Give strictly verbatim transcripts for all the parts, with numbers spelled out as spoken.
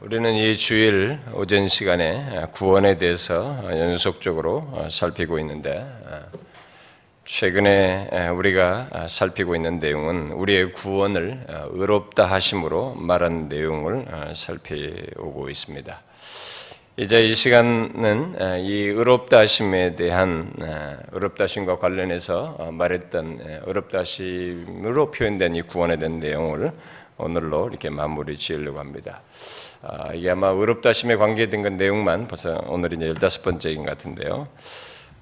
우리는 이 주일 오전 시간에 구원에 대해서 연속적으로 살피고 있는데, 최근에 우리가 살피고 있는 내용은 우리의 구원을 의롭다 하심으로 말한 내용을 살펴오고 있습니다. 이제 이 시간은 이 의롭다 하심에 대한, 의롭다 하심과 관련해서 말했던 의롭다 하심으로 표현된 이 구원에 대한 내용을 오늘로 이렇게 마무리 지으려고 합니다. 아, 이게 아마 의롭다 하심에 관계된 건 내용만 벌써 오늘이 이제 열다섯 번째인 것 같은데요.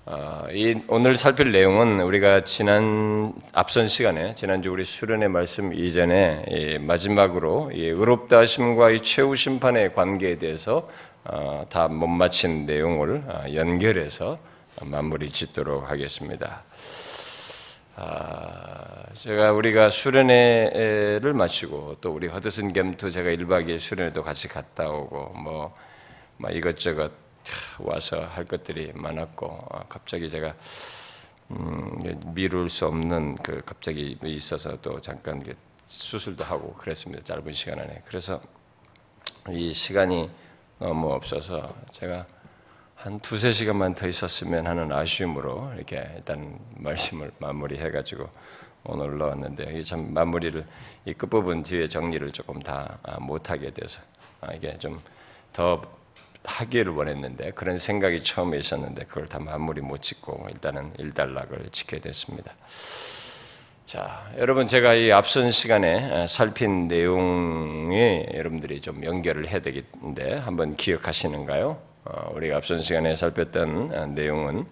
아, 이 오늘 살필 내용은 우리가 지난 앞선 시간에 지난주 우리 수련의 말씀 이전에 이 마지막으로 이 의롭다 하심과 이 최후 심판의 관계에 대해서 어, 다 못 마친 내용을 연결해서 마무리 짓도록 하겠습니다. 아, 제가 우리가 수련회를 마치고 또 우리 허드슨 겸투 제가 일 박 이 일 수련회도 같이 갔다 오고 뭐 막 이것저것 와서 할 것들이 많았고, 아, 갑자기 제가 음, 미룰 수 없는 그 갑자기 있어서 또 잠깐 수술도 하고 그랬습니다. 짧은 시간 안에. 그래서 이 시간이 너무 없어서 제가 한 두세 시간만 더 있었으면 하는 아쉬움으로 이렇게 일단 말씀을 마무리해가지고 오늘 올라왔는데, 이게 참 마무리를 이 끝부분 뒤에 정리를 조금 다 못하게 돼서 이게 좀 더 하기를 원했는데 그런 생각이 처음에 있었는데 그걸 다 마무리 못 짓고 일단은 일단락을 지게 됐습니다. 자, 여러분 제가 이 앞선 시간에 살핀 내용에 여러분들이 좀 연결을 해야 되겠는데 한번 기억하시는가요? 우리가 앞선 시간에 살폈던 내용은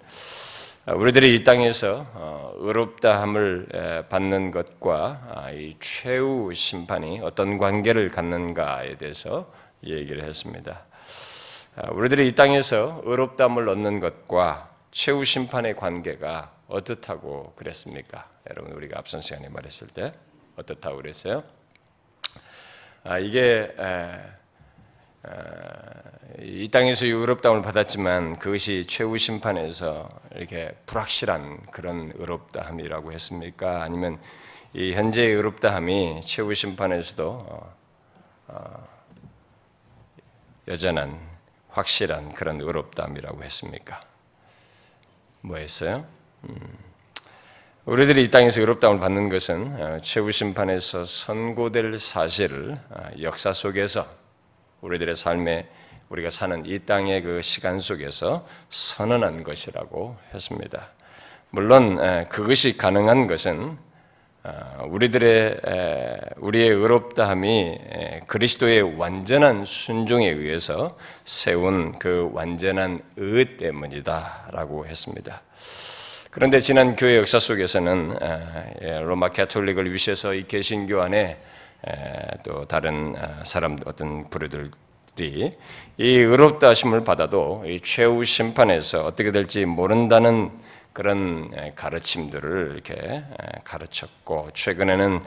우리들이 이 땅에서 의롭다함을 받는 것과 이 최후 심판이 어떤 관계를 갖는가에 대해서 얘기를 했습니다. 우리들이 이 땅에서 의롭다함을 얻는 것과 최후 심판의 관계가 어떻다고 그랬습니까? 여러분 우리가 앞선 시간에 말했을 때 어떻다고 그랬어요? 아, 이게 이 땅에서 의롭다함을 받았지만 그것이 최후 심판에서 이렇게 불확실한 그런 의롭다함이라고 했습니까? 아니면 이 현재의 의롭다함이 최후 심판에서도 여전한 확실한 그런 의롭다함이라고 했습니까? 뭐 했어요? 음. 우리들이 이 땅에서 의롭다함을 받는 것은 최후 심판에서 선고될 사실을 역사 속에서 우리들의 삶에 우리가 사는 이 땅의 그 시간 속에서 선언한 것이라고 했습니다. 물론 그것이 가능한 것은 우리들의 우리의 의롭다함이 그리스도의 완전한 순종에 의해서 세운 그 완전한 의 때문이다라고 했습니다. 그런데 지난 교회 역사 속에서는 로마 가톨릭을 위시해서 이 개신교 안에 또 다른 사람 어떤 부류들이 이 의롭다 하심을 받아도 이 최후 심판에서 어떻게 될지 모른다는 그런 가르침들을 이렇게 가르쳤고, 최근에는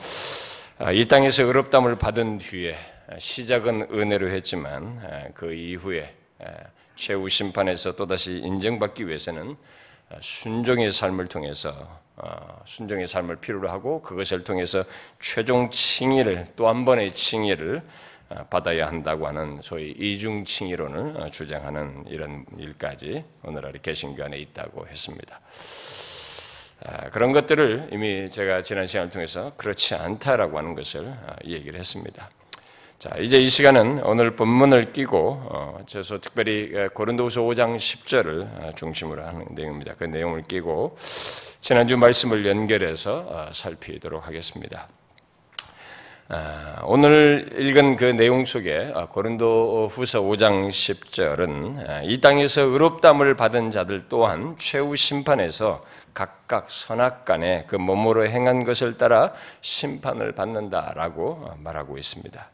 이 땅에서 의롭다함을 받은 뒤에 시작은 은혜로 했지만 그 이후에 최후 심판에서 또다시 인정받기 위해서는 순종의 삶을 통해서 순종의 삶을 필요로 하고 그것을 통해서 최종 칭의를 또 한 번의 칭의를 받아야 한다고 하는 소위 이중칭의론을 주장하는 이런 일까지 오늘날의 개신교 안에 있다고 했습니다. 그런 것들을 이미 제가 지난 시간을 통해서 그렇지 않다라고 하는 것을 얘기를 했습니다. 자, 이제 이 시간은 오늘 본문을 끼고 저서 특별히 고린도후서 오 장 십 절을 중심으로 하는 내용입니다. 그 내용을 끼고 지난주 말씀을 연결해서 살피도록 하겠습니다. 오늘 읽은 그 내용 속에 고린도후서 오 장 십 절은 이 땅에서 의롭다함을 받은 자들 또한 최후 심판에서 각각 선악 간에 그 몸으로 행한 것을 따라 심판을 받는다라고 말하고 있습니다.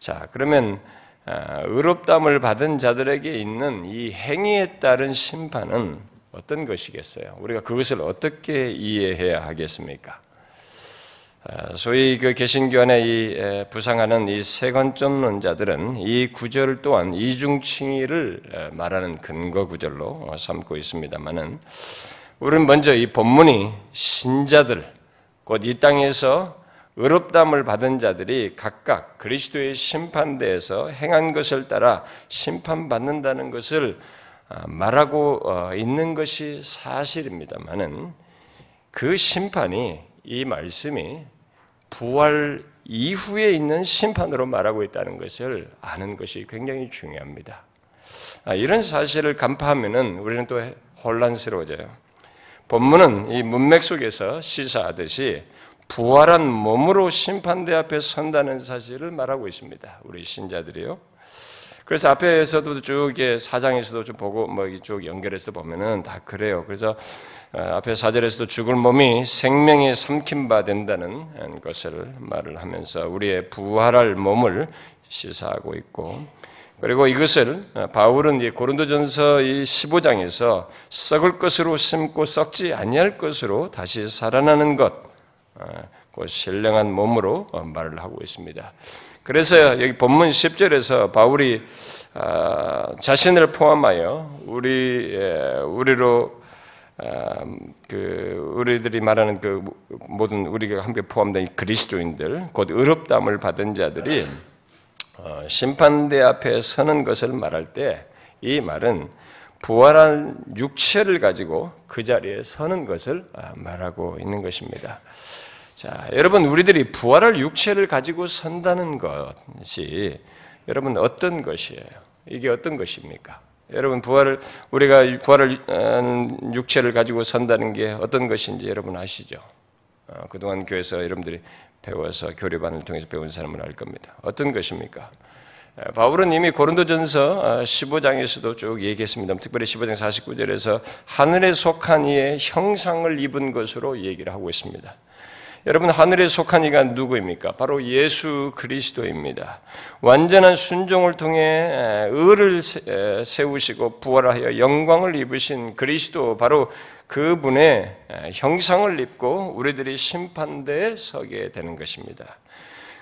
자, 그러면 의롭다함을 받은 자들에게 있는 이 행위에 따른 심판은 어떤 것이겠어요? 우리가 그것을 어떻게 이해해야 하겠습니까? 소위 그 개신교 안에 이 부상하는 이 세관점론자들은 이 구절 또한 이중칭의를 말하는 근거 구절로 삼고 있습니다만은, 우리는 먼저 이 본문이 신자들 곧 이 땅에서 의롭다함을 받은 자들이 각각 그리스도의 심판대에서 행한 것을 따라 심판받는다는 것을 말하고 있는 것이 사실입니다만은 그 심판이 이 말씀이 부활 이후에 있는 심판으로 말하고 있다는 것을 아는 것이 굉장히 중요합니다. 이런 사실을 간파하면은 우리는 또 혼란스러워져요. 본문은 이 문맥 속에서 시사하듯이 부활한 몸으로 심판대 앞에 선다는 사실을 말하고 있습니다. 우리 신자들이요. 그래서 앞에서도 쭉 사 장에서도 좀 보고 뭐 이쪽 연결해서 보면은 다 그래요. 그래서 앞에 사 절에서도 죽을 몸이 생명에 삼킨 바 된다는 것을 말을 하면서 우리의 부활할 몸을 시사하고 있고, 그리고 이것을 바울은 고린도전서 십오 장에서 썩을 것으로 심고 썩지 아니할 것으로 다시 살아나는 것, 그 신령한 몸으로 말을 하고 있습니다. 그래서 여기 본문 십 절에서 바울이 자신을 포함하여 우리 우리로 그 우리들이 말하는 그 모든 우리가 함께 포함된 그리스도인들, 곧 의롭다함을 받은 자들이 심판대 앞에 서는 것을 말할 때 이 말은 부활한 육체를 가지고 그 자리에 서는 것을 말하고 있는 것입니다. 자, 여러분, 우리들이 부활할 육체를 가지고 선다는 것이 여러분 어떤 것이에요? 이게 어떤 것입니까? 여러분, 부활을 우리가 부활을 육체를 가지고 선다는 게 어떤 것인지 여러분 아시죠? 그동안 교회에서 여러분들이 배워서 교리반을 통해서 배운 사람은 알 겁니다. 어떤 것입니까? 바울은 이미 고린도전서 십오 장에서도 쭉 얘기했습니다. 특별히 십오 장 사십구 절에서 하늘에 속한 이의 형상을 입은 것으로 얘기를 하고 있습니다. 여러분, 하늘에 속한 이가 누구입니까? 바로 예수 그리스도입니다. 완전한 순종을 통해 의를 세우시고 부활하여 영광을 입으신 그리스도, 바로 그분의 형상을 입고 우리들이 심판대에 서게 되는 것입니다.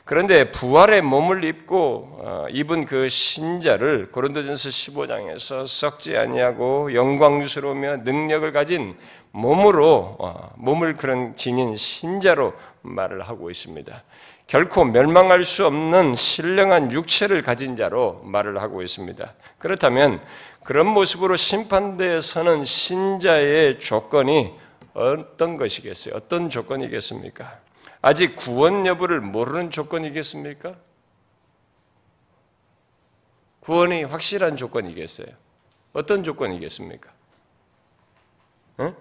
그런데 부활의 몸을 입고 입은 그 신자를 고린도전서 십오 장에서 썩지 아니하고 영광스러우며 능력을 가진 몸으로 몸을 그런 지닌 신자로 말을 하고 있습니다. 결코 멸망할 수 없는 신령한 육체를 가진 자로 말을 하고 있습니다. 그렇다면 그런 모습으로 심판대에 서는 신자의 조건이 어떤 것이겠어요? 어떤 조건이겠습니까? 아직 구원 여부를 모르는 조건이겠습니까? 구원이 확실한 조건이겠어요? 어떤 조건이겠습니까? 응?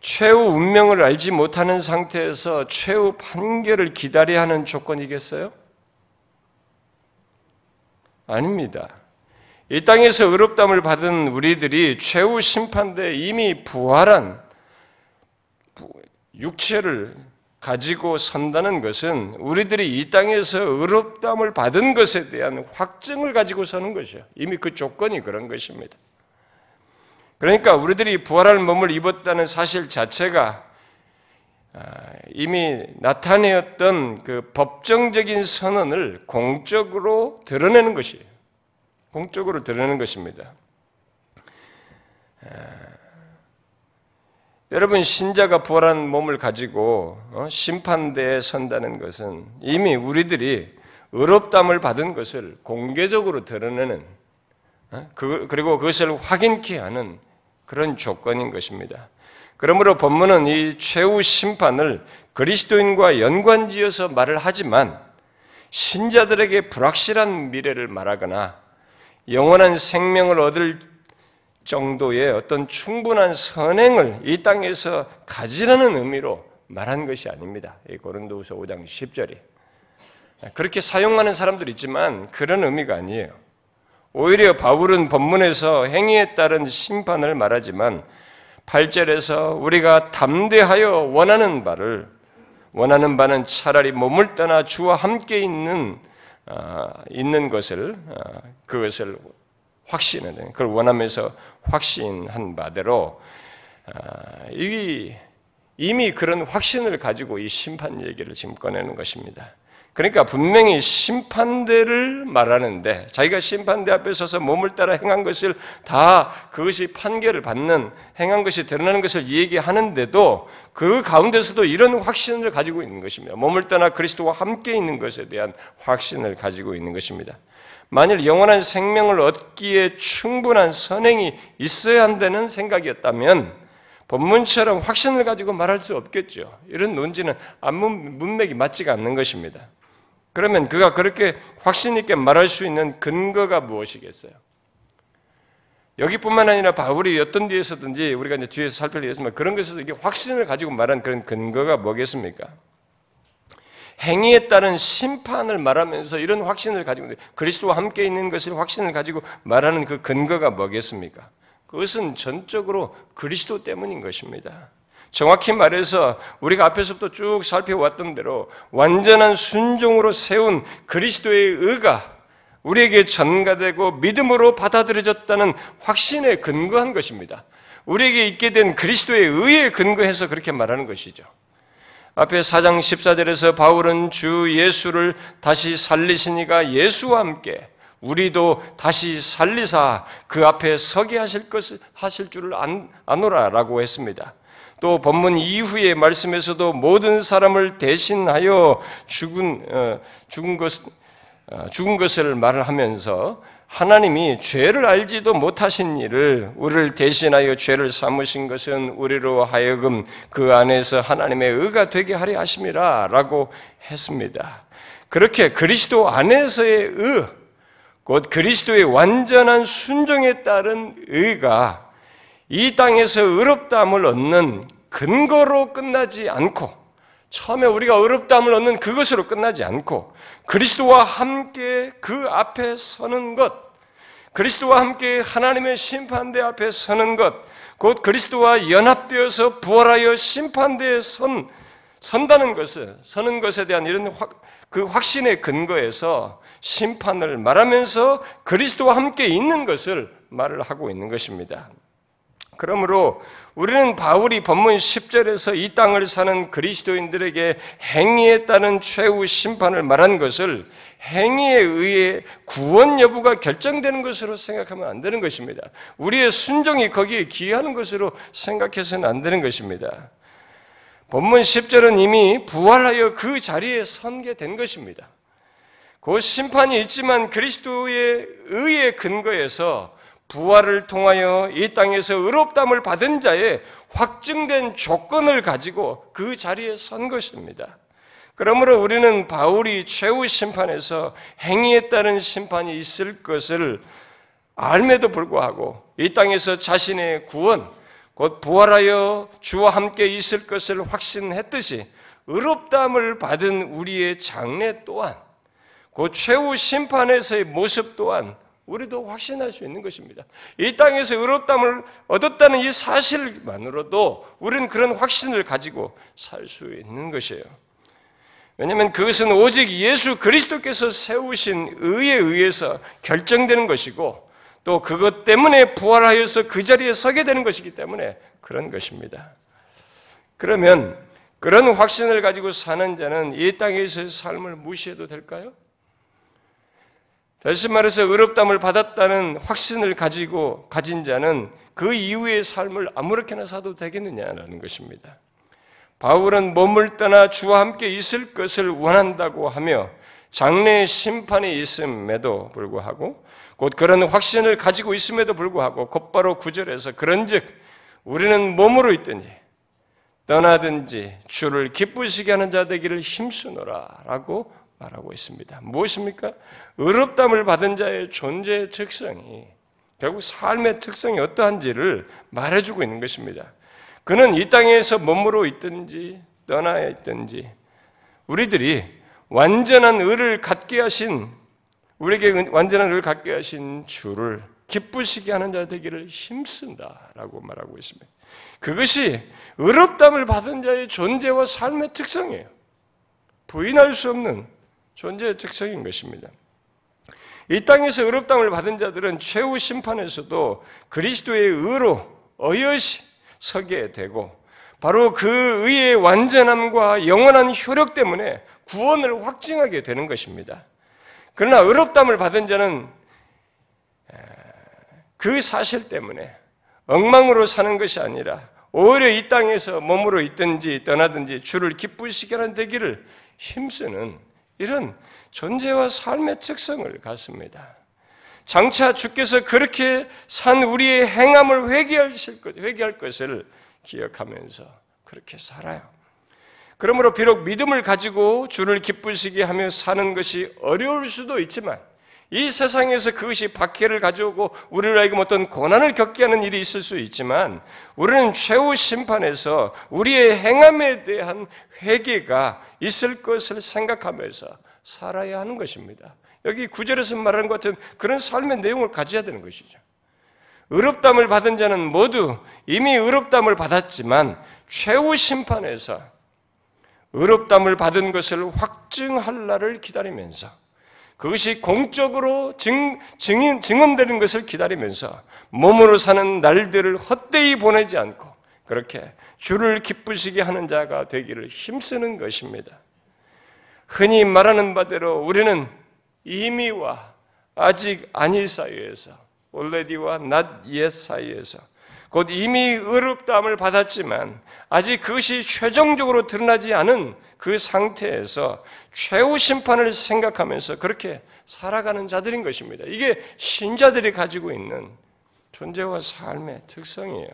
최후 운명을 알지 못하는 상태에서 최후 판결을 기다려야 하는 조건이겠어요? 아닙니다. 이 땅에서 의롭다함을 받은 우리들이 최후 심판대에 이미 부활한 육체를 가지고 선다는 것은 우리들이 이 땅에서 의롭다함을 받은 것에 대한 확증을 가지고 서는 것이에요. 이미 그 조건이 그런 것입니다. 그러니까 우리들이 부활할 몸을 입었다는 사실 자체가 이미 나타내었던 그 법정적인 선언을 공적으로 드러내는 것이에요. 공적으로 드러내는 것입니다. 여러분, 신자가 부활한 몸을 가지고 심판대에 선다는 것은 이미 우리들이 의롭다함을 받은 것을 공개적으로 드러내는, 그리고 그것을 확인케 하는 그런 조건인 것입니다. 그러므로 본문은 이 최후 심판을 그리스도인과 연관지어서 말을 하지만 신자들에게 불확실한 미래를 말하거나 영원한 생명을 얻을 정도의 어떤 충분한 선행을 이 땅에서 가지라는 의미로 말한 것이 아닙니다. 고린도후서 오 장 십 절이 그렇게 사용하는 사람들 있지만 그런 의미가 아니에요. 오히려 바울은 본문에서 행위에 따른 심판을 말하지만 팔 절에서 우리가 담대하여 원하는 바를, 원하는 바는 차라리 몸을 떠나 주와 함께 있는 어, 있는 것을 어, 그것을 확신을, 그걸 원하면서 확신한 바대로 이미 그런 확신을 가지고 이 심판 얘기를 지금 꺼내는 것입니다. 그러니까 분명히 심판대를 말하는데 자기가 심판대 앞에 서서 몸을 따라 행한 것을 다 그것이 판결을 받는 행한 것이 드러나는 것을 얘기하는데도 그 가운데서도 이런 확신을 가지고 있는 것입니다. 몸을 따라 그리스도와 함께 있는 것에 대한 확신을 가지고 있는 것입니다. 만일 영원한 생명을 얻기에 충분한 선행이 있어야 한다는 생각이었다면 본문처럼 확신을 가지고 말할 수 없겠죠. 이런 논지는 앞문 문맥이 맞지가 않는 것입니다. 그러면 그가 그렇게 확신 있게 말할 수 있는 근거가 무엇이겠어요? 여기뿐만 아니라 바울이 어떤 데에서든지 우리가 이제 뒤에서 살펴보겠지만 그런 것에서 이게 확신을 가지고 말한 그런 근거가 뭐겠습니까? 행위에 따른 심판을 말하면서 이런 확신을 가지고 그리스도와 함께 있는 것을 확신을 가지고 말하는 그 근거가 뭐겠습니까? 그것은 전적으로 그리스도 때문인 것입니다. 정확히 말해서 우리가 앞에서부터 쭉 살펴왔던 대로 완전한 순종으로 세운 그리스도의 의가 우리에게 전가되고 믿음으로 받아들여졌다는 확신에 근거한 것입니다. 우리에게 있게 된 그리스도의 의에 근거해서 그렇게 말하는 것이죠. 앞에 사 장 십사 절에서 바울은 주 예수를 다시 살리시니가 예수와 함께 우리도 다시 살리사 그 앞에 서게 하실 것을 하실 줄을 아노라라고 했습니다. 또 본문 이후의 말씀에서도 모든 사람을 대신하여 죽은 어, 죽은 것 어, 죽은 것을 말을 하면서 하나님이 죄를 알지도 못하신 이를 우리를 대신하여 죄를 삼으신 것은 우리로 하여금 그 안에서 하나님의 의가 되게 하려 하심이라라고 했습니다. 그렇게 그리스도 안에서의 의 곧 그리스도의 완전한 순종에 따른 의가 이 땅에서 의롭다함을 얻는 근거로 끝나지 않고 처음에 우리가 의롭다함을 얻는 그것으로 끝나지 않고 그리스도와 함께 그 앞에 서는 것, 그리스도와 함께 하나님의 심판대 앞에 서는 것, 곧 그리스도와 연합되어서 부활하여 심판대에 선 선다는 것을, 서는 것에 대한 이런 확, 그 확신의 근거에서 심판을 말하면서 그리스도와 함께 있는 것을 말을 하고 있는 것입니다. 그러므로 우리는 바울이 본문 십 절에서 이 땅을 사는 그리스도인들에게 행위에 따른 최후 심판을 말한 것을 행위에 의해 구원 여부가 결정되는 것으로 생각하면 안 되는 것입니다. 우리의 순종이 거기에 기여하는 것으로 생각해서는 안 되는 것입니다. 본문 십 절은 이미 부활하여 그 자리에 선게 된 것입니다. 곧 심판이 있지만 그리스도의 의의 근거에서 부활을 통하여 이 땅에서 의롭다함을 받은 자의 확증된 조건을 가지고 그 자리에 선 것입니다. 그러므로 우리는 바울이 최후 심판에서 행위에 따른 심판이 있을 것을 알매도 불구하고 이 땅에서 자신의 구원, 곧 부활하여 주와 함께 있을 것을 확신했듯이 의롭다함을 받은 우리의 장래 또한 곧 최후 심판에서의 모습 또한 우리도 확신할 수 있는 것입니다. 이 땅에서 의롭다함을 얻었다는 이 사실만으로도 우리는 그런 확신을 가지고 살 수 있는 것이에요. 왜냐하면 그것은 오직 예수 그리스도께서 세우신 의에 의해서 결정되는 것이고 또 그것 때문에 부활하여서 그 자리에 서게 되는 것이기 때문에 그런 것입니다. 그러면 그런 확신을 가지고 사는 자는 이 땅에서의 삶을 무시해도 될까요? 다시 말해서 의롭다함을 받았다는 확신을 가지고 가진 자는 그 이후의 삶을 아무렇게나 사도 되겠느냐라는 것입니다. 바울은 몸을 떠나 주와 함께 있을 것을 원한다고 하며 장래의 심판이 있음에도 불구하고 곧 그런 확신을 가지고 있음에도 불구하고 곧바로 구 절에서 그런즉 우리는 몸으로 있든지 떠나든지 주를 기쁘시게 하는 자 되기를 힘쓰노라 라고 말하고 있습니다. 무엇입니까? 의롭다함을 받은 자의 존재의 특성이 결국 삶의 특성이 어떠한지를 말해주고 있는 것입니다. 그는 이 땅에서 몸으로 있든지 떠나 있든지 우리들이 완전한 의를 갖게 하신 우리에게 완전한 의를 갖게 하신 주를 기쁘시게 하는 자 되기를 힘쓴다라고 말하고 있습니다. 그것이 의롭다함을 받은 자의 존재와 삶의 특성이에요. 부인할 수 없는 존재의 특성인 것입니다. 이 땅에서 의롭다함을 받은 자들은 최후 심판에서도 그리스도의 의로 어여시 서게 되고 바로 그 의의 완전함과 영원한 효력 때문에 구원을 확증하게 되는 것입니다. 그러나 의롭다함을 받은 자는 그 사실 때문에 엉망으로 사는 것이 아니라 오히려 이 땅에서 몸으로 있든지 떠나든지 주를 기쁘시게 하는 되기를 힘쓰는 이런 존재와 삶의 특성을 갖습니다. 장차 주께서 그렇게 산 우리의 행함을 회개하실 것, 회개할 것을 기억하면서 그렇게 살아요. 그러므로 비록 믿음을 가지고 주를 기쁘시게 하며 사는 것이 어려울 수도 있지만 이 세상에서 그것이 박해를 가져오고 우리라에게 어떤 고난을 겪게 하는 일이 있을 수 있지만 우리는 최후 심판에서 우리의 행함에 대한 회개가 있을 것을 생각하면서 살아야 하는 것입니다. 여기 구절에서 말하는 것 같은 그런 삶의 내용을 가져야 되는 것이죠. 의롭다함을 받은 자는 모두 이미 의롭다함을 받았지만 최후 심판에서 의롭다함을 받은 것을 확증할 날을 기다리면서 그것이 공적으로 증, 증인, 증언되는 것을 기다리면서 몸으로 사는 날들을 헛되이 보내지 않고 그렇게 주를 기쁘시게 하는 자가 되기를 힘쓰는 것입니다. 흔히 말하는 바대로 우리는 이미와 아직 아니 사이에서, already와 not yet 사이에서 곧 이미 의롭다함을 받았지만 아직 그것이 최종적으로 드러나지 않은 그 상태에서 최후 심판을 생각하면서 그렇게 살아가는 자들인 것입니다. 이게 신자들이 가지고 있는 존재와 삶의 특성이에요.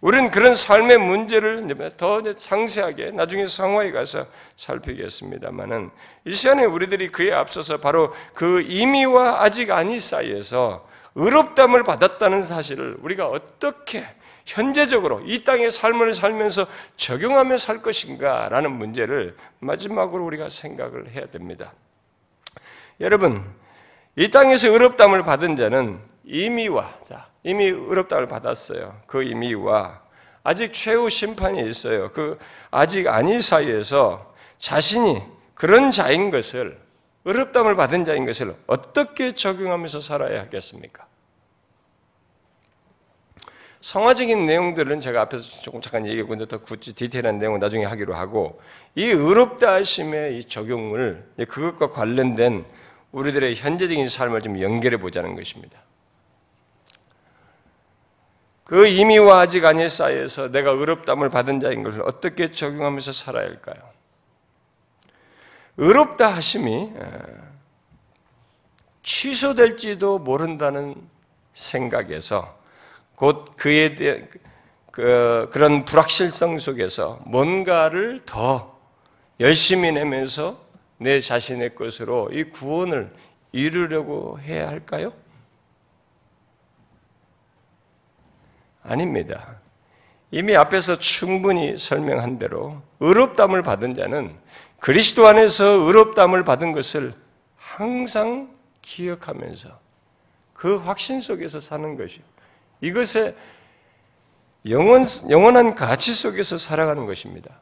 우리는 그런 삶의 문제를 더 상세하게 나중에 성화에 가서 살피겠습니다만은 이 시간에 우리들이 그에 앞서서 바로 그 이미와 아직 아니 사이에서 의롭다함을 받았다는 사실을 우리가 어떻게 현재적으로 이 땅의 삶을 살면서 적용하며 살 것인가라는 문제를 마지막으로 우리가 생각을 해야 됩니다. 여러분, 이 땅에서 의롭다함을 받은 자는 이미와, 자, 이미 의롭다함을 받았어요. 그 이미와 아직 최후 심판이 있어요. 그 아직 아니 사이에서 자신이 그런 자인 것을, 의롭다함을 받은 자인 것을 어떻게 적용하면서 살아야 하겠습니까? 성화적인 내용들은 제가 앞에서 조금 잠깐 얘기했고 더 굳이 디테일한 내용은 나중에 하기로 하고 이 의롭다 하심의 이 적용을 그것과 관련된 우리들의 현재적인 삶을 좀 연결해 보자는 것입니다. 그 이미와 아직 아니 사이에서 내가 의롭다함을 받은 자인 것을 어떻게 적용하면서 살아야 할까요? 의롭다 하심이 취소될지도 모른다는 생각에서 곧 그에 대한 그, 그런 불확실성 속에서 뭔가를 더 열심히 내면서 내 자신의 것으로 이 구원을 이루려고 해야 할까요? 아닙니다. 이미 앞에서 충분히 설명한 대로 의롭다함을 받은 자는 그리스도 안에서 의롭다함을 받은 것을 항상 기억하면서 그 확신 속에서 사는 것이 이것의 영원, 영원한 가치 속에서 살아가는 것입니다.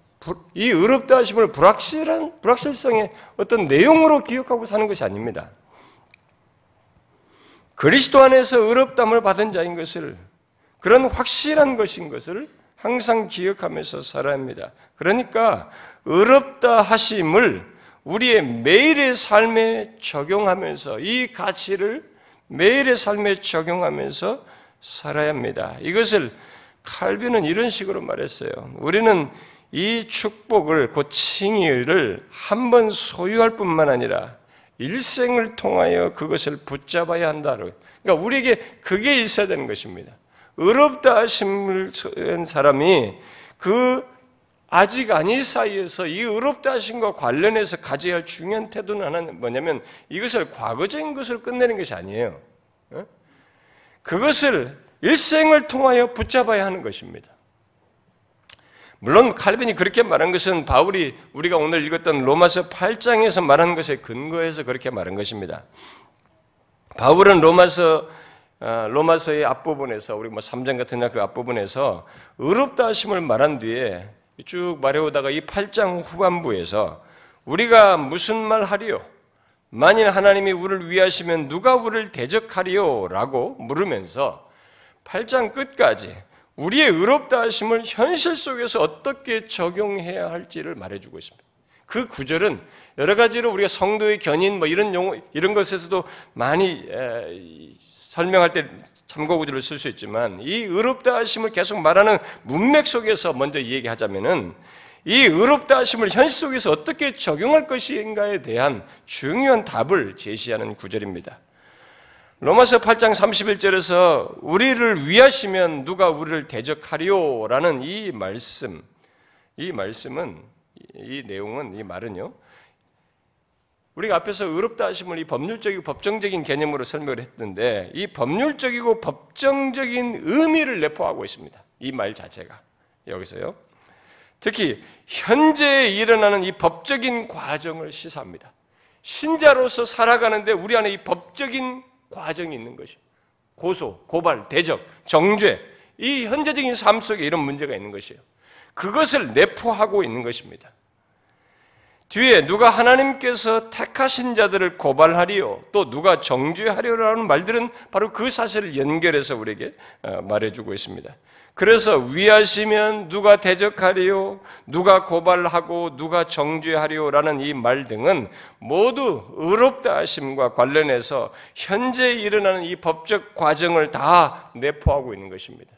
이 의롭다 하심을 불확실한, 불확실성의 어떤 내용으로 기억하고 사는 것이 아닙니다. 그리스도 안에서 의롭다함을 받은 자인 것을, 그런 확실한 것인 것을 항상 기억하면서 살아야 합니다. 그러니까 의롭다 하심을 우리의 매일의 삶에 적용하면서 이 가치를 매일의 삶에 적용하면서 살아야 합니다. 이것을 칼빈은 이런 식으로 말했어요. 우리는 이 축복을, 곧 칭의를 한 번 소유할 뿐만 아니라 일생을 통하여 그것을 붙잡아야 한다. 그러니까 우리에게 그게 있어야 되는 것입니다. 의롭다 하심을 소유한 사람이 그 아직 아니 사이에서 이 의롭다 하심과 관련해서 가져야 할 중요한 태도는 하나는 뭐냐면 이것을 과거적인 것으로 끝내는 것이 아니에요. 그것을 일생을 통하여 붙잡아야 하는 것입니다. 물론 칼빈이 그렇게 말한 것은 바울이 우리가 오늘 읽었던 로마서 팔 장에서 말한 것에 근거해서 그렇게 말한 것입니다. 바울은 로마서 로마서의 앞부분에서 우리 뭐 삼 장 같은 날 그 앞부분에서 의롭다 하심을 말한 뒤에 쭉 말해오다가 이 팔 장 후반부에서 우리가 무슨 말 하리요? 만일 하나님이 우리를 위하시면 누가 우리를 대적하리요? 라고 물으면서 팔 장 끝까지 우리의 의롭다 하심을 현실 속에서 어떻게 적용해야 할지를 말해주고 있습니다. 그 구절은 여러 가지로 우리가 성도의 견인 뭐 이런 용어 이런 것에서도 많이 에, 설명할 때 참고구절을 쓸 수 있지만 이 의롭다 하심을 계속 말하는 문맥 속에서 먼저 얘기하자면은 이 의롭다 하심을 현실 속에서 어떻게 적용할 것인가에 대한 중요한 답을 제시하는 구절입니다. 로마서 팔 장 삼십일 절에서 우리를 위하시면 누가 우리를 대적하리오라는 이 말씀, 이 말씀은, 이 내용은, 이 말은요. 우리가 앞에서 의롭다 하심을 이 법률적이고 법정적인 개념으로 설명을 했는데 이 법률적이고 법정적인 의미를 내포하고 있습니다. 이 말 자체가. 여기서요. 특히 현재에 일어나는 이 법적인 과정을 시사합니다. 신자로서 살아가는데 우리 안에 이 법적인 과정이 있는 것이 고소, 고발, 대적, 정죄 이 현재적인 삶 속에 이런 문제가 있는 것이에요. 그것을 내포하고 있는 것입니다. 뒤에 누가 하나님께서 택하신 자들을 고발하리요 또 누가 정죄하리요라는 말들은 바로 그 사실을 연결해서 우리에게 말해주고 있습니다. 그래서 위하시면 누가 대적하리요 누가 고발하고 누가 정죄하리요라는 이 말 등은 모두 의롭다 하심과 관련해서 현재 일어나는 이 법적 과정을 다 내포하고 있는 것입니다.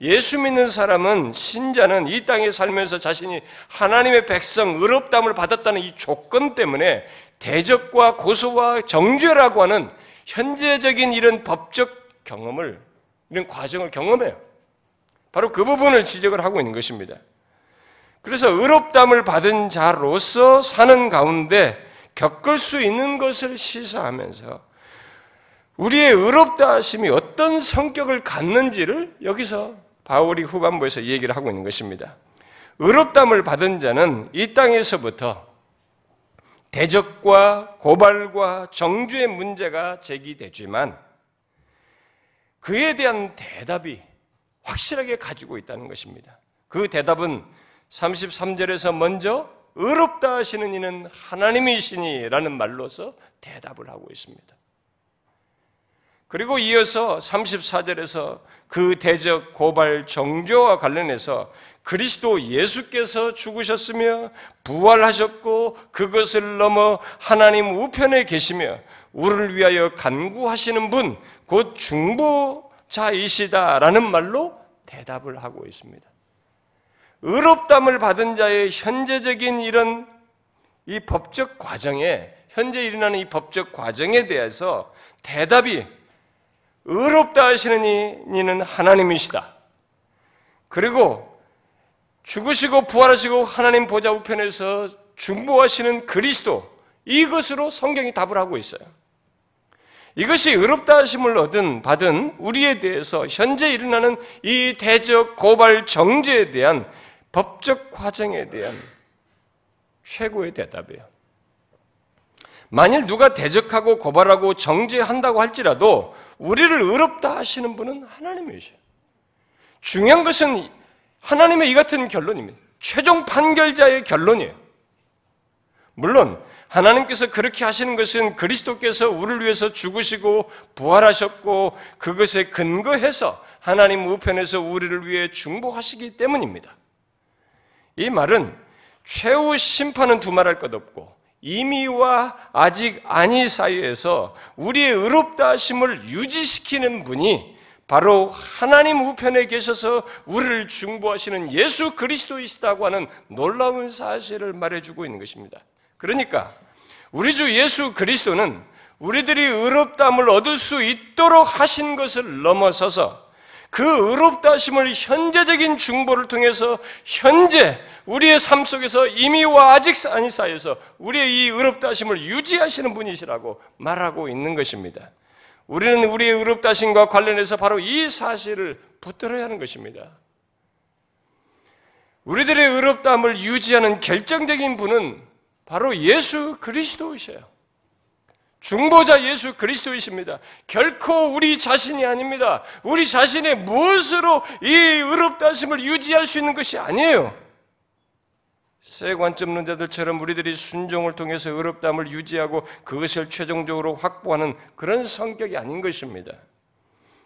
예수 믿는 사람은 신자는 이 땅에 살면서 자신이 하나님의 백성, 의롭다함을 받았다는 이 조건 때문에 대적과 고소와 정죄라고 하는 현재적인 이런 법적 경험을, 이런 과정을 경험해요. 바로 그 부분을 지적을 하고 있는 것입니다. 그래서 의롭다함을 받은 자로서 사는 가운데 겪을 수 있는 것을 시사하면서 우리의 의롭다 하심이 어떤 성격을 갖는지를 여기서 바울이 후반부에서 얘기를 하고 있는 것입니다. 의롭다함을 받은 자는 이 땅에서부터 대적과 고발과 정죄의 문제가 제기되지만 그에 대한 대답이 확실하게 가지고 있다는 것입니다. 그 대답은 삼십삼 절에서 먼저 의롭다 하시는 이는 하나님이시니 라는 말로서 대답을 하고 있습니다. 그리고 이어서 삼십사 절에서 그 대적, 고발, 정죄와 관련해서 그리스도 예수께서 죽으셨으며 부활하셨고 그것을 넘어 하나님 우편에 계시며 우리를 위하여 간구하시는 분, 곧 중보자이시다라는 말로 대답을 하고 있습니다. 의롭다함을 받은 자의 현재적인 이런 이 법적 과정에, 현재 일어나는 이 법적 과정에 대해서 대답이 의롭다 하시는 이는 하나님이시다. 그리고 죽으시고 부활하시고 하나님 보좌 우편에서 중보하시는 그리스도, 이것으로 성경이 답을 하고 있어요. 이것이 의롭다 하심을 얻은 받은 우리에 대해서 현재 일어나는 이 대적, 고발, 정죄에 대한 법적 과정에 대한 최고의 대답이에요. 만일 누가 대적하고 고발하고 정죄한다고 할지라도 우리를 의롭다 하시는 분은 하나님이시요. 중요한 것은 하나님의 이 같은 결론입니다. 최종 판결자의 결론이에요. 물론 하나님께서 그렇게 하시는 것은 그리스도께서 우리를 위해서 죽으시고 부활하셨고 그것에 근거해서 하나님 우편에서 우리를 위해 중보하시기 때문입니다. 이 말은 최후 심판은 두말할 것 없고 이미와 아직 아니 사이에서 우리의 의롭다 하심을 유지시키는 분이 바로 하나님 우편에 계셔서 우리를 중보하시는 예수 그리스도이시다고 하는 놀라운 사실을 말해주고 있는 것입니다. 그러니까 우리 주 예수 그리스도는 우리들이 의롭다함을 얻을 수 있도록 하신 것을 넘어서서 그 의롭다 하심을 현재적인 중보를 통해서 현재 우리의 삶 속에서 이미와 아직 아니 사이에서 우리의 이 의롭다 하심을 유지하시는 분이시라고 말하고 있는 것입니다. 우리는 우리의 의롭다 하심과 관련해서 바로 이 사실을 붙들어야 하는 것입니다. 우리들의 의롭다함을 유지하는 결정적인 분은 바로 예수 그리스도이세요. 중보자 예수 그리스도이십니다. 결코 우리 자신이 아닙니다. 우리 자신의 무엇으로 이 의롭다 하심을 유지할 수 있는 것이 아니에요. 새 관점론자들처럼 우리들이 순종을 통해서 의롭다함을 유지하고 그것을 최종적으로 확보하는 그런 성격이 아닌 것입니다.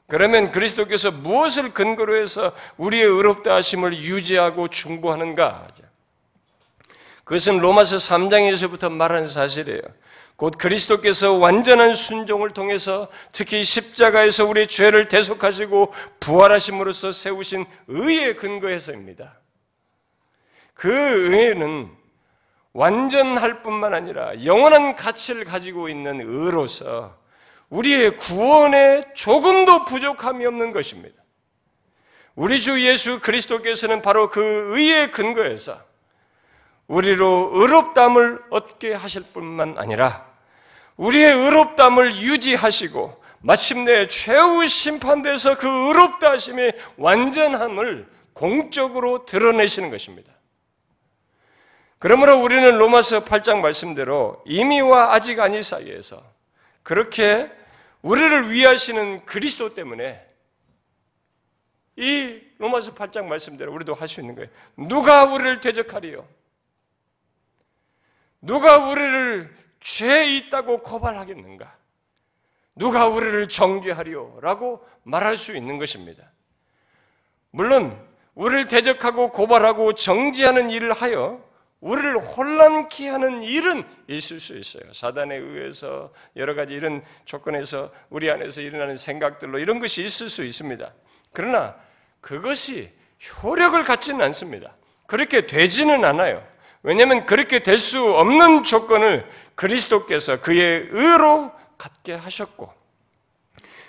그러면 그리스도께서 무엇을 근거로 해서 우리의 의롭다 하심을 유지하고 중보하는가? 그것은 로마서 삼 장 일절부터 말하는 사실이에요. 곧 그리스도께서 완전한 순종을 통해서 특히 십자가에서 우리의 죄를 대속하시고 부활하심으로써 세우신 의에 근거해서입니다. 그 의는 완전할 뿐만 아니라 영원한 가치를 가지고 있는 의로서 우리의 구원에 조금도 부족함이 없는 것입니다. 우리 주 예수 그리스도께서는 바로 그 의에 근거해서 우리로 의롭다함을 얻게 하실 뿐만 아니라 우리의 의롭다함을 유지하시고 마침내 최후 심판대에서 그 의롭다 하심의 완전함을 공적으로 드러내시는 것입니다. 그러므로 우리는 로마서 팔 장 말씀대로 이미와 아직 아니 사이에서 그렇게 우리를 위하시는 그리스도 때문에 이 로마서 팔 장 말씀대로 우리도 할 수 있는 거예요. 누가 우리를 대적하리요? 누가 우리를 죄에 있다고 고발하겠는가? 누가 우리를 정죄하리요? 라고 말할 수 있는 것입니다. 물론 우리를 대적하고 고발하고 정죄하는 일을 하여 우리를 혼란케 하는 일은 있을 수 있어요. 사단에 의해서 여러 가지 이런 조건에서 우리 안에서 일어나는 생각들로 이런 것이 있을 수 있습니다. 그러나 그것이 효력을 갖지는 않습니다. 그렇게 되지는 않아요. 왜냐하면 그렇게 될 수 없는 조건을 그리스도께서 그의 의로 갖게 하셨고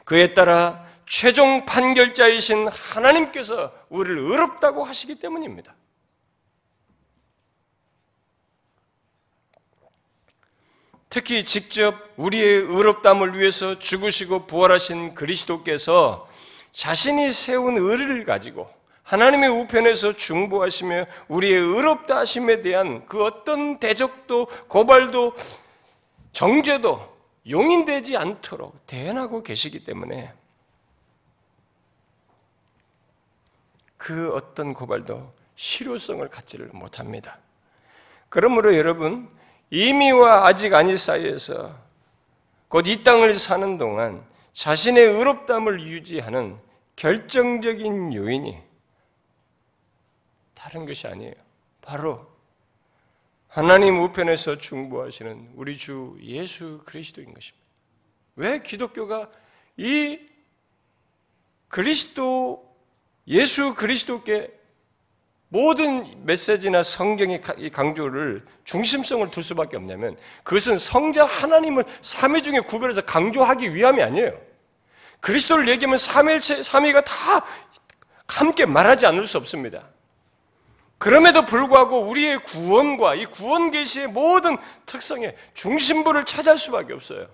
그에 따라 최종 판결자이신 하나님께서 우리를 의롭다고 하시기 때문입니다. 특히 직접 우리의 의롭다함을 위해서 죽으시고 부활하신 그리스도께서 자신이 세운 의를 가지고 하나님의 우편에서 중보하시며 우리의 의롭다 하심에 대한 그 어떤 대적도 고발도 정죄도 용인되지 않도록 대언하고 계시기 때문에 그 어떤 고발도 실효성을 갖지를 못합니다. 그러므로 여러분, 이미와 아직 아니 사이에서 곧 이 땅을 사는 동안 자신의 의롭다함을 유지하는 결정적인 요인이 다른 것이 아니에요. 바로 하나님 우편에서 중보하시는 우리 주 예수 그리스도인 것입니다. 왜 기독교가 이 그리스도, 예수 그리스도께 모든 메시지나 성경의 강조를 중심성을 둘 수밖에 없냐면 그것은 성자 하나님을 삼위 중에 구별해서 강조하기 위함이 아니에요. 그리스도를 얘기하면 삼위일체, 삼위가 다 함께 말하지 않을 수 없습니다. 그럼에도 불구하고 우리의 구원과 이 구원 계시의 모든 특성의 중심부를 찾을 수밖에 없어요.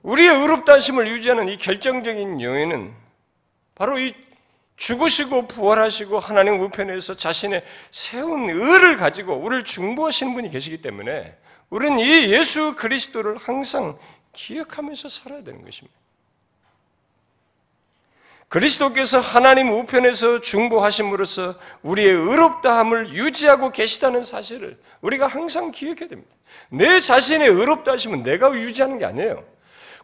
우리의 의롭다 하심을 유지하는 이 결정적인 요인은 바로 이 죽으시고 부활하시고 하나님 우편에서 자신의 세운 의를 가지고 우리를 중보하시는 분이 계시기 때문에 우리는 이 예수 그리스도를 항상 기억하면서 살아야 되는 것입니다. 그리스도께서 하나님 우편에서 중보하심으로써 우리의 의롭다함을 유지하고 계시다는 사실을 우리가 항상 기억해야 됩니다. 내 자신의 의롭다 하심은 내가 유지하는 게 아니에요.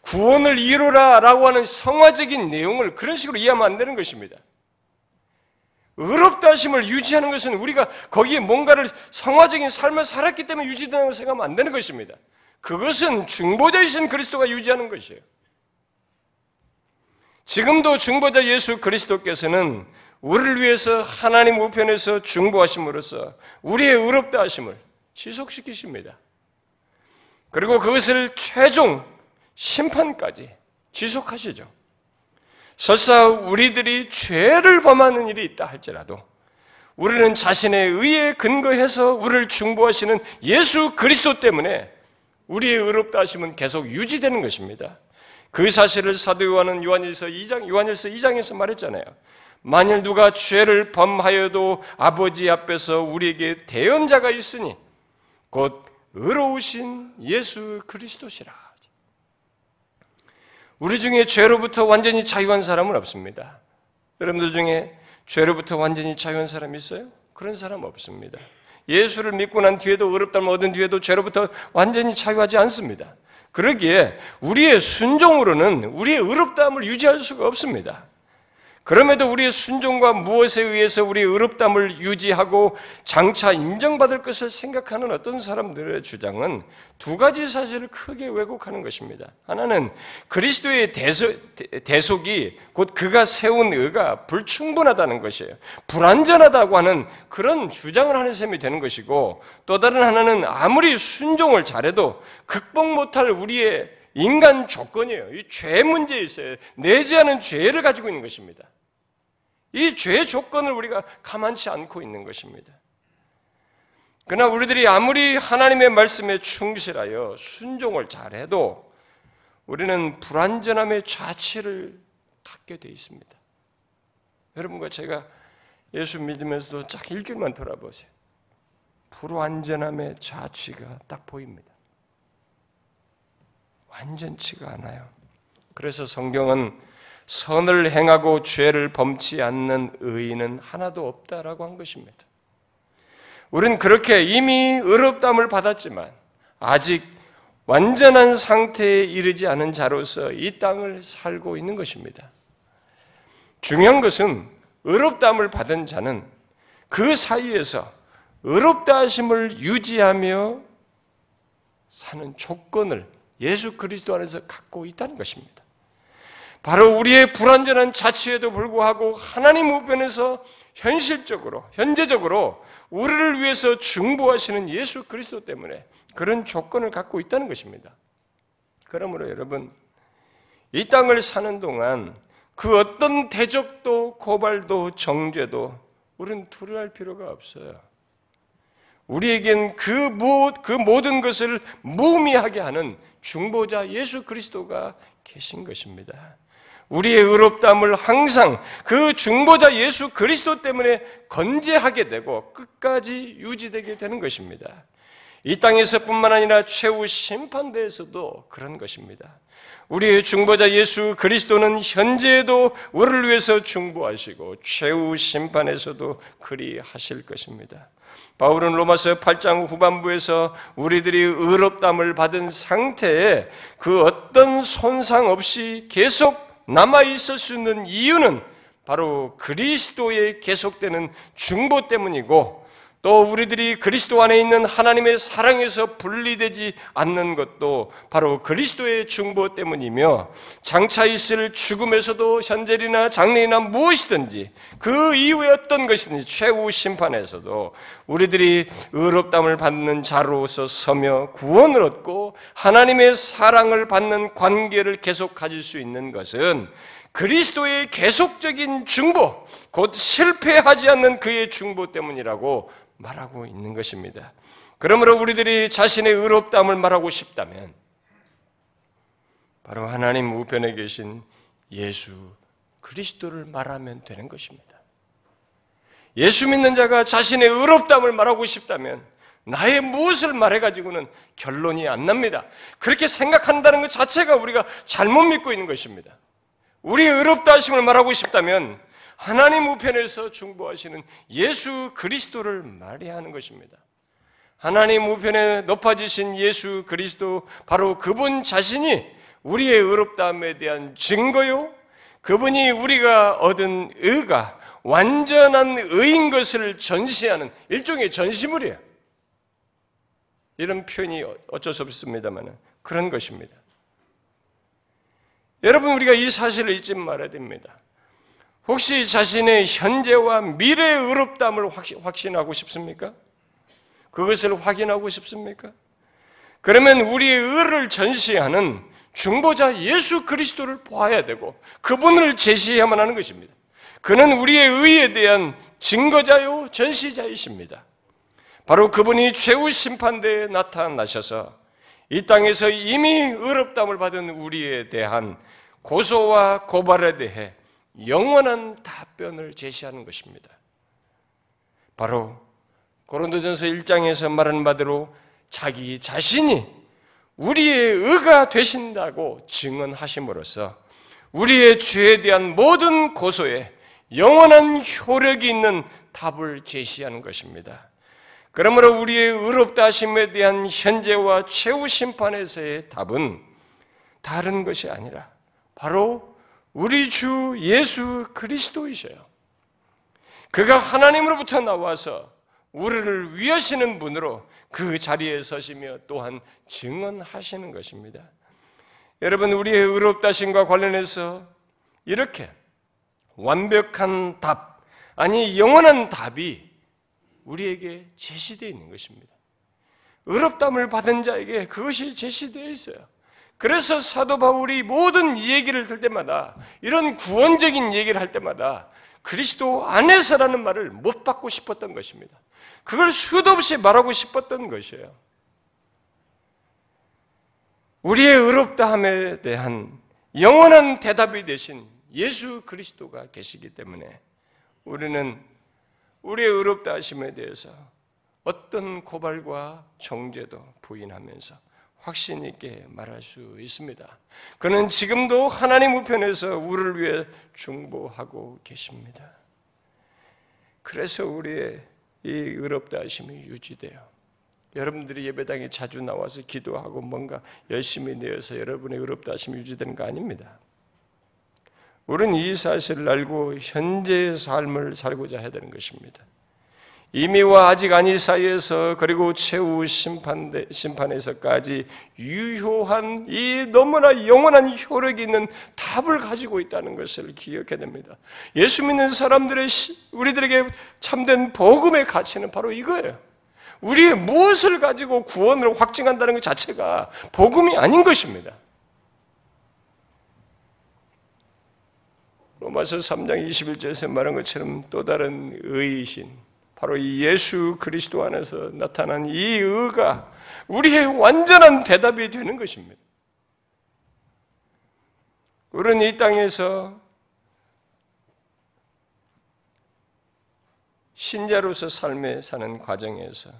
구원을 이루라 라고 하는 성화적인 내용을 그런 식으로 이해하면 안 되는 것입니다. 의롭다 하심을 유지하는 것은 우리가 거기에 뭔가를 성화적인 삶을 살았기 때문에 유지된다고 생각하면 안 되는 것입니다. 그것은 중보자이신 그리스도가 유지하는 것이에요. 지금도 중보자 예수 그리스도께서는 우리를 위해서 하나님 우편에서 중보하심으로써 우리의 의롭다 하심을 지속시키십니다. 그리고 그것을 최종 심판까지 지속하시죠. 설사 우리들이 죄를 범하는 일이 있다 할지라도 우리는 자신의 의에 근거해서 우리를 중보하시는 예수 그리스도 때문에 우리의 의롭다 하심은 계속 유지되는 것입니다. 그 사실을 사도 요한은 요한일서 이 장, 요한일서 이 장에서 말했잖아요. 만일 누가 죄를 범하여도 아버지 앞에서 우리에게 대언자가 있으니 곧 의로우신 예수 그리스도시라. 우리 중에 죄로부터 완전히 자유한 사람은 없습니다. 여러분들 중에 죄로부터 완전히 자유한 사람이 있어요? 그런 사람 없습니다. 예수를 믿고 난 뒤에도 의롭다함을 얻은 뒤에도 죄로부터 완전히 자유하지 않습니다. 그러기에 우리의 순종으로는 우리의 의롭다함을 유지할 수가 없습니다. 그럼에도 우리의 순종과 무엇에 의해서 우리의 의롭담을 유지하고 장차 인정받을 것을 생각하는 어떤 사람들의 주장은 두 가지 사실을 크게 왜곡하는 것입니다. 하나는 그리스도의 대소, 대속이 곧 그가 세운 의가 불충분하다는 것이에요. 불완전하다고 하는 그런 주장을 하는 셈이 되는 것이고, 또 다른 하나는 아무리 순종을 잘해도 극복 못할 우리의 인간 조건이에요. 이 죄 문제에 있어요. 내재하는 죄를 가지고 있는 것입니다. 이 죄 조건을 우리가 가만치 않고 있는 것입니다. 그러나 우리들이 아무리 하나님의 말씀에 충실하여 순종을 잘해도 우리는 불완전함의 자취를 갖게 돼 있습니다. 여러분과 제가 예수 믿으면서도 쫙 일주일만 돌아보세요. 불완전함의 자취가 딱 보입니다. 완전치가 않아요. 그래서 성경은 선을 행하고 죄를 범치 않는 의인은 하나도 없다라고 한 것입니다. 우린 그렇게 이미 의롭다함을 받았지만 아직 완전한 상태에 이르지 않은 자로서 이 땅을 살고 있는 것입니다. 중요한 것은 의롭다함을 받은 자는 그 사이에서 의롭다 하심을 유지하며 사는 조건을 예수 그리스도 안에서 갖고 있다는 것입니다. 바로 우리의 불완전한 자취에도 불구하고 하나님 우편에서 현실적으로, 현재적으로 우리를 위해서 중보하시는 예수 그리스도 때문에 그런 조건을 갖고 있다는 것입니다. 그러므로 여러분, 이 땅을 사는 동안 그 어떤 대적도 고발도 정죄도 우리는 두려워할 필요가 없어요. 우리에겐 그, 무, 그 모든 것을 무의미하게 하는 중보자 예수 그리스도가 계신 것입니다. 우리의 의롭다함을 항상 그 중보자 예수 그리스도 때문에 건재하게 되고 끝까지 유지되게 되는 것입니다. 이 땅에서뿐만 아니라 최후 심판대에서도 그런 것입니다. 우리의 중보자 예수 그리스도는 현재에도 우리를 위해서 중보하시고 최후 심판에서도 그리 하실 것입니다. 바울은 로마서 팔 장 후반부에서 우리들이 의롭다함을 받은 상태에 그 어떤 손상 없이 계속 남아있을 수 있는 이유는 바로 그리스도의 계속되는 중보 때문이고, 또 우리들이 그리스도 안에 있는 하나님의 사랑에서 분리되지 않는 것도 바로 그리스도의 중보 때문이며, 장차 있을 죽음에서도 현재나 장래나 무엇이든지 그 이후에 어떤 것이든지 최후 심판에서도 우리들이 의롭다함을 받는 자로서 서며 구원을 얻고 하나님의 사랑을 받는 관계를 계속 가질 수 있는 것은 그리스도의 계속적인 중보, 곧 실패하지 않는 그의 중보 때문이라고 말하고 있는 것입니다. 그러므로 우리들이 자신의 의롭다함을 말하고 싶다면 바로 하나님 우편에 계신 예수 그리스도를 말하면 되는 것입니다. 예수 믿는 자가 자신의 의롭다함을 말하고 싶다면 나의 무엇을 말해가지고는 결론이 안 납니다. 그렇게 생각한다는 것 자체가 우리가 잘못 믿고 있는 것입니다. 우리의 의롭다 하심을 말하고 싶다면 하나님 우편에서 중보하시는 예수 그리스도를 말해야 하는 것입니다. 하나님 우편에 높아지신 예수 그리스도, 바로 그분 자신이 우리의 의롭다함에 대한 증거요, 그분이 우리가 얻은 의가 완전한 의인 것을 전시하는 일종의 전시물이에요. 이런 표현이 어쩔 수 없습니다만 그런 것입니다. 여러분, 우리가 이 사실을 잊지 말아야 됩니다. 혹시 자신의 현재와 미래의 의롭다함을 확신하고 싶습니까? 그것을 확인하고 싶습니까? 그러면 우리의 의를 전시하는 중보자 예수 그리스도를 보아야 되고 그분을 제시해야만 하는 것입니다. 그는 우리의 의에 대한 증거자요 전시자이십니다. 바로 그분이 최후 심판대에 나타나셔서 이 땅에서 이미 의롭다함을 받은 우리에 대한 고소와 고발에 대해 영원한 답변을 제시하는 것입니다. 바로 고린도전서 일 장에서 말한 바대로 자기 자신이 우리의 의가 되신다고 증언하심으로써 우리의 죄에 대한 모든 고소에 영원한 효력이 있는 답을 제시하는 것입니다. 그러므로 우리의 의롭다 하심에 대한 현재와 최후 심판에서의 답은 다른 것이 아니라 바로 우리 주 예수 그리스도이셔요. 그가 하나님으로부터 나와서 우리를 위하시는 분으로 그 자리에 서시며 또한 증언하시는 것입니다. 여러분, 우리의 의롭다심과 관련해서 이렇게 완벽한 답, 아니 영원한 답이 우리에게 제시되어 있는 것입니다. 의롭담을 받은 자에게 그것이 제시되어 있어요. 그래서 사도 바울이 모든 이 얘기를 들 때마다, 이런 구원적인 얘기를 할 때마다 그리스도 안에서라는 말을 못 받고 싶었던 것입니다. 그걸 수도 없이 말하고 싶었던 것이에요. 우리의 의롭다함에 대한 영원한 대답이 되신 예수 그리스도가 계시기 때문에 우리는 우리의 의롭다하심에 대해서 어떤 고발과 정죄도 부인하면서 확신 있게 말할 수 있습니다. 그는 지금도 하나님 우편에서 우리를 위해 중보하고 계십니다. 그래서 우리의 이 의롭다하심이 유지돼요. 여러분들이 예배당에 자주 나와서 기도하고 뭔가 열심히 내어서 여러분의 의롭다하심이 유지되는 거 아닙니다. 우리는 이 사실을 알고 현재의 삶을 살고자 해야 되는 것입니다. 이미와 아직 아니 사이에서, 그리고 최후 심판대, 심판에서까지 유효한 이 너무나 영원한 효력이 있는 답을 가지고 있다는 것을 기억해야 됩니다. 예수 믿는 사람들의, 우리들에게 참된 복음의 가치는 바로 이거예요. 우리의 무엇을 가지고 구원을 확증한다는 것 자체가 복음이 아닌 것입니다. 로마서 삼 장 이십일 절에서 말한 것처럼 또 다른 의이신 바로 이 예수 그리스도 안에서 나타난 이 의가 우리의 완전한 대답이 되는 것입니다. 우리는 이 땅에서 신자로서 삶에 사는 과정에서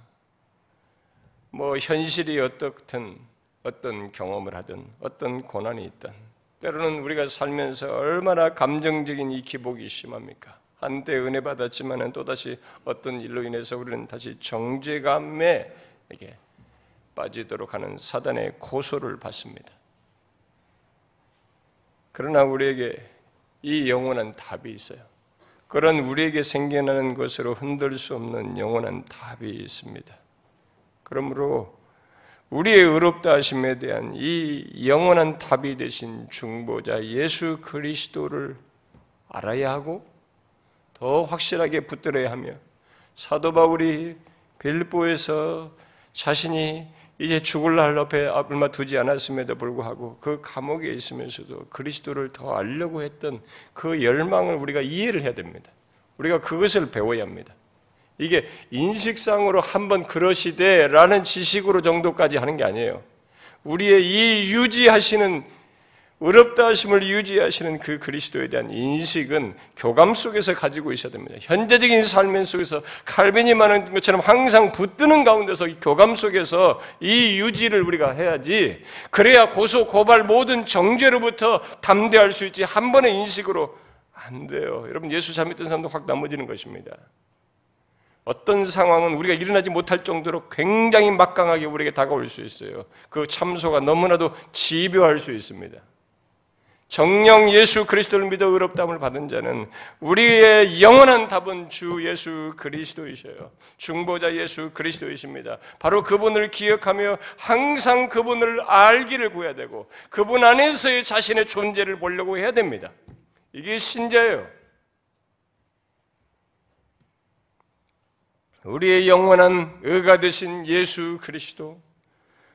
뭐 현실이 어떻든, 어떤 경험을 하든, 어떤 고난이 있든, 때로는 우리가 살면서 얼마나 감정적인 이 기복이 심합니까? 한때 은혜 받았지만은 또다시 어떤 일로 인해서 우리는 다시 정죄감에 이렇게 빠지도록 하는 사단의 고소를 받습니다. 그러나 우리에게 이 영원한 답이 있어요. 그런 우리에게 생겨나는 것으로 흔들 수 없는 영원한 답이 있습니다. 그러므로 우리의 의롭다 하심에 대한 이 영원한 답이 되신 중보자 예수 그리스도를 알아야 하고 더 확실하게 붙들어야 하며, 사도 바울이 빌립보에서 자신이 이제 죽을 날 앞에 얼마 두지 않았음에도 불구하고 그 감옥에 있으면서도 그리스도를 더 알려고 했던 그 열망을 우리가 이해를 해야 됩니다. 우리가 그것을 배워야 합니다. 이게 인식상으로 한번 그러시되라는 지식으로 정도까지 하는 게 아니에요. 우리의 이 유지하시는, 의롭다 하심을 유지하시는 그 그리스도에 대한 인식은 교감 속에서 가지고 있어야 됩니다. 현재적인 삶 속에서 칼빈이 말하는 것처럼 항상 붙드는 가운데서, 교감 속에서 이 유지를 우리가 해야지, 그래야 고소, 고발, 모든 정죄로부터 담대할 수 있지 한 번의 인식으로 안 돼요. 여러분, 예수 잘못된 사람도 확 넘어지는 것입니다. 어떤 상황은 우리가 일어나지 못할 정도로 굉장히 막강하게 우리에게 다가올 수 있어요. 그 참소가 너무나도 집요할 수 있습니다. 정령 예수 그리스도를 믿어 의롭다함을 받은 자는 우리의 영원한 답은 주 예수 그리스도이셔요. 중보자 예수 그리스도이십니다. 바로 그분을 기억하며 항상 그분을 알기를 구해야 되고, 그분 안에서의 자신의 존재를 보려고 해야 됩니다. 이게 신자예요. 우리의 영원한 의가 되신 예수 그리스도,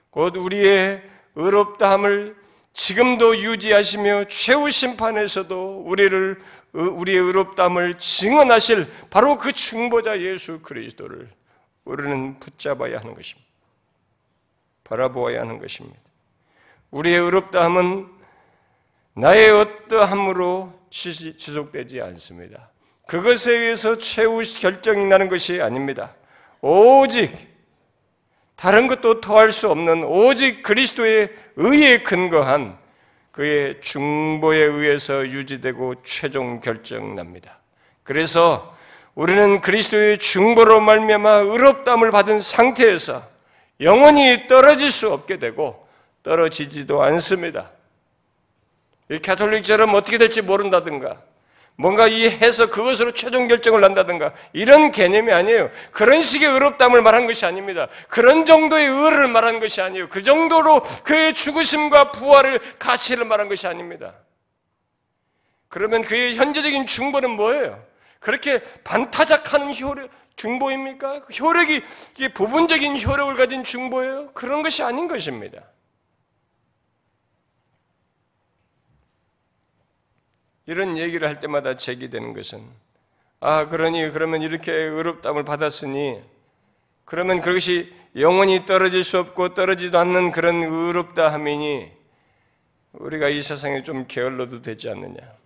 곧 우리의 의롭다함을 지금도 유지하시며 최후 심판에서도 우리를, 우리의 의롭다함을 증언하실 바로 그 중보자 예수 그리스도를 우리는 붙잡아야 하는 것입니다. 바라보아야 하는 것입니다. 우리의 의롭다함은 나의 어떠함으로 지속되지 않습니다. 그것에 의해서 최후 결정이 나는 것이 아닙니다. 오직 다른 것도 더할 수 없는, 오직 그리스도의 의에 근거한 그의 중보에 의해서 유지되고 최종 결정납니다. 그래서 우리는 그리스도의 중보로 말미암아 의롭다함을 받은 상태에서 영원히 떨어질 수 없게 되고 떨어지지도 않습니다. 이 가톨릭처럼 어떻게 될지 모른다든가 뭔가 이 해서 그것으로 최종 결정을 난다든가 이런 개념이 아니에요. 그런 식의 의롭다함을 말한 것이 아닙니다. 그런 정도의 의를 말한 것이 아니에요. 그 정도로 그의 죽으심과 부활을 가치를 말한 것이 아닙니다. 그러면 그의 현재적인 중보는 뭐예요? 그렇게 반타작하는 효력, 중보입니까? 효력이 부분적인 효력을 가진 중보예요? 그런 것이 아닌 것입니다. 이런 얘기를 할 때마다 제기되는 것은 아 그러니 그러면 이렇게 의롭다함을 받았으니 그러면 그것이 영원히 떨어질 수 없고 떨어지지도 않는 그런 의롭다함이니 우리가 이 세상에 좀 게을러도 되지 않느냐.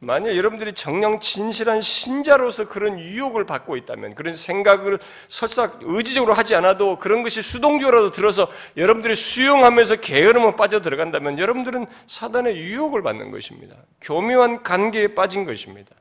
만약 여러분들이 정녕 진실한 신자로서 그런 유혹을 받고 있다면 그런 생각을 설사 의지적으로 하지 않아도 그런 것이 수동적으로라도 들어서 여러분들이 수용하면서 게으름에 빠져 들어간다면 여러분들은 사단의 유혹을 받는 것입니다. 교묘한 관계에 빠진 것입니다.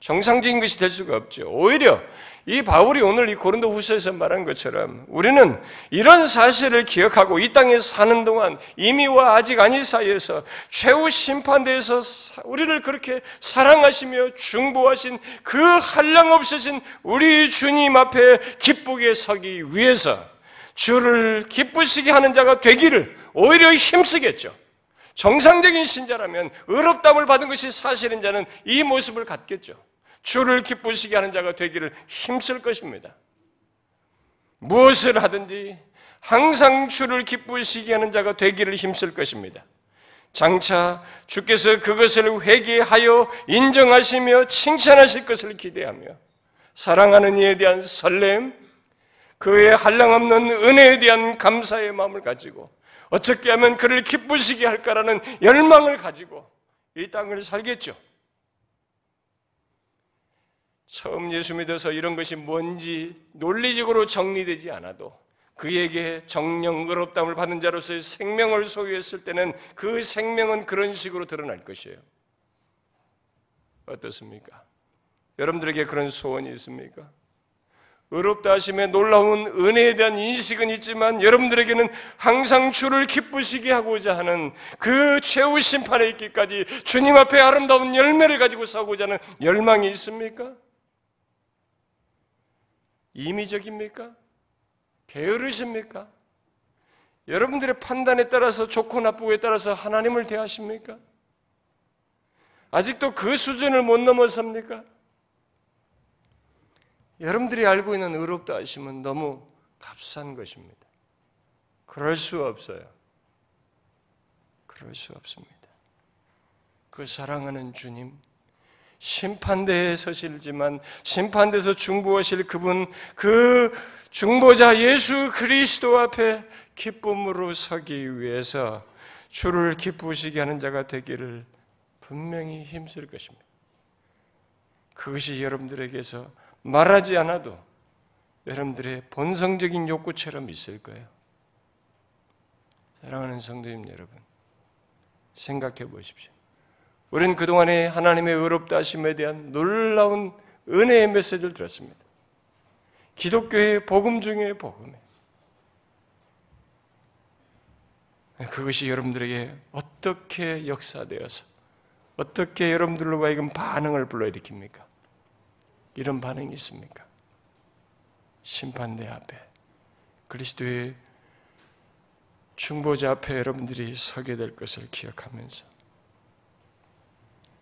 정상적인 것이 될 수가 없죠. 오히려 이 바울이 오늘 이 고린도 후서에서 말한 것처럼 우리는 이런 사실을 기억하고 이 땅에 사는 동안 이미와 아직 아니 사이에서 최후 심판대에서 우리를 그렇게 사랑하시며 중보하신 그 한량 없으신 우리 주님 앞에 기쁘게 서기 위해서 주를 기쁘시게 하는 자가 되기를 오히려 힘쓰겠죠. 정상적인 신자라면 의롭다함을 받은 것이 사실인 자는 이 모습을 갖겠죠. 주를 기쁘시게 하는 자가 되기를 힘쓸 것입니다. 무엇을 하든지 항상 주를 기쁘시게 하는 자가 되기를 힘쓸 것입니다. 장차 주께서 그것을 회개하여 인정하시며 칭찬하실 것을 기대하며 사랑하는 이에 대한 설렘, 그의 한량없는 은혜에 대한 감사의 마음을 가지고 어떻게 하면 그를 기쁘시게 할까라는 열망을 가지고 이 땅을 살겠죠. 처음 예수 믿어서 이런 것이 뭔지 논리적으로 정리되지 않아도 그에게 정녕 의롭다함을 받은 자로서의 생명을 소유했을 때는 그 생명은 그런 식으로 드러날 것이에요. 어떻습니까? 여러분들에게 그런 소원이 있습니까? 의롭다 하심의 놀라운 은혜에 대한 인식은 있지만 여러분들에게는 항상 주를 기쁘시게 하고자 하는 그 최후 심판에 있기까지 주님 앞에 아름다운 열매를 가지고 싸우고자 하는 열망이 있습니까? 임의적입니까? 게으르십니까? 여러분들의 판단에 따라서 좋고 나쁘고에 따라서 하나님을 대하십니까? 아직도 그 수준을 못 넘어섭니까? 여러분들이 알고 있는 의롭다 하심은 너무 값싼 것입니다. 그럴 수 없어요. 그럴 수 없습니다. 그 사랑하는 주님, 심판대에 서실지만 심판대에서 중보하실 그분, 그 중보자 예수 그리스도 앞에 기쁨으로 서기 위해서 주를 기쁘시게 하는 자가 되기를 분명히 힘쓸 것입니다. 그것이 여러분들에게서 말하지 않아도 여러분들의 본성적인 욕구처럼 있을 거예요. 사랑하는 성도님 여러분, 생각해 보십시오. 우린 그동안에 하나님의 의롭다 하심에 대한 놀라운 은혜의 메시지를 들었습니다. 기독교의 복음 중에 복음이에요. 그것이 여러분들에게 어떻게 역사되어서 어떻게 여러분들로 하여금 반응을 불러일으킵니까? 이런 반응이 있습니까? 심판대 앞에, 그리스도의 중보자 앞에 여러분들이 서게 될 것을 기억하면서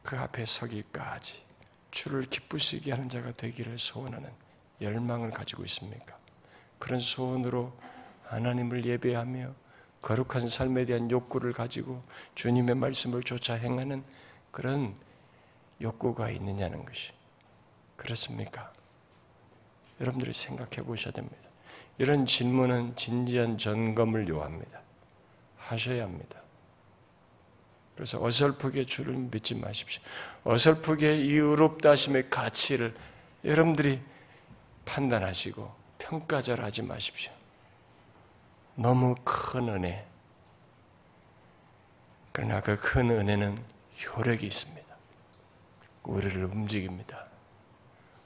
그 앞에 서기까지 주를 기쁘시게 하는 자가 되기를 소원하는 열망을 가지고 있습니까? 그런 소원으로 하나님을 예배하며 거룩한 삶에 대한 욕구를 가지고 주님의 말씀을 쫓아 행하는 그런 욕구가 있느냐는 것이, 그렇습니까? 여러분들이 생각해 보셔야 됩니다. 이런 질문은 진지한 점검을 요합니다. 하셔야 합니다. 그래서 어설프게 주를 믿지 마십시오. 어설프게 이 의롭다 하심의 가치를 여러분들이 판단하시고 평가절하지 마십시오. 너무 큰 은혜. 그러나 그 큰 은혜는 효력이 있습니다. 우리를 움직입니다.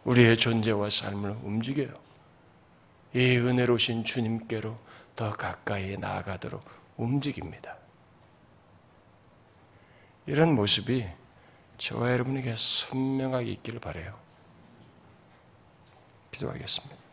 우리의 존재와 삶을 움직여요. 이 은혜로우신 주님께로 더 가까이 나아가도록 움직입니다. 이런 모습이 저와 여러분에게 선명하게 있기를 바라요. 기도하겠습니다.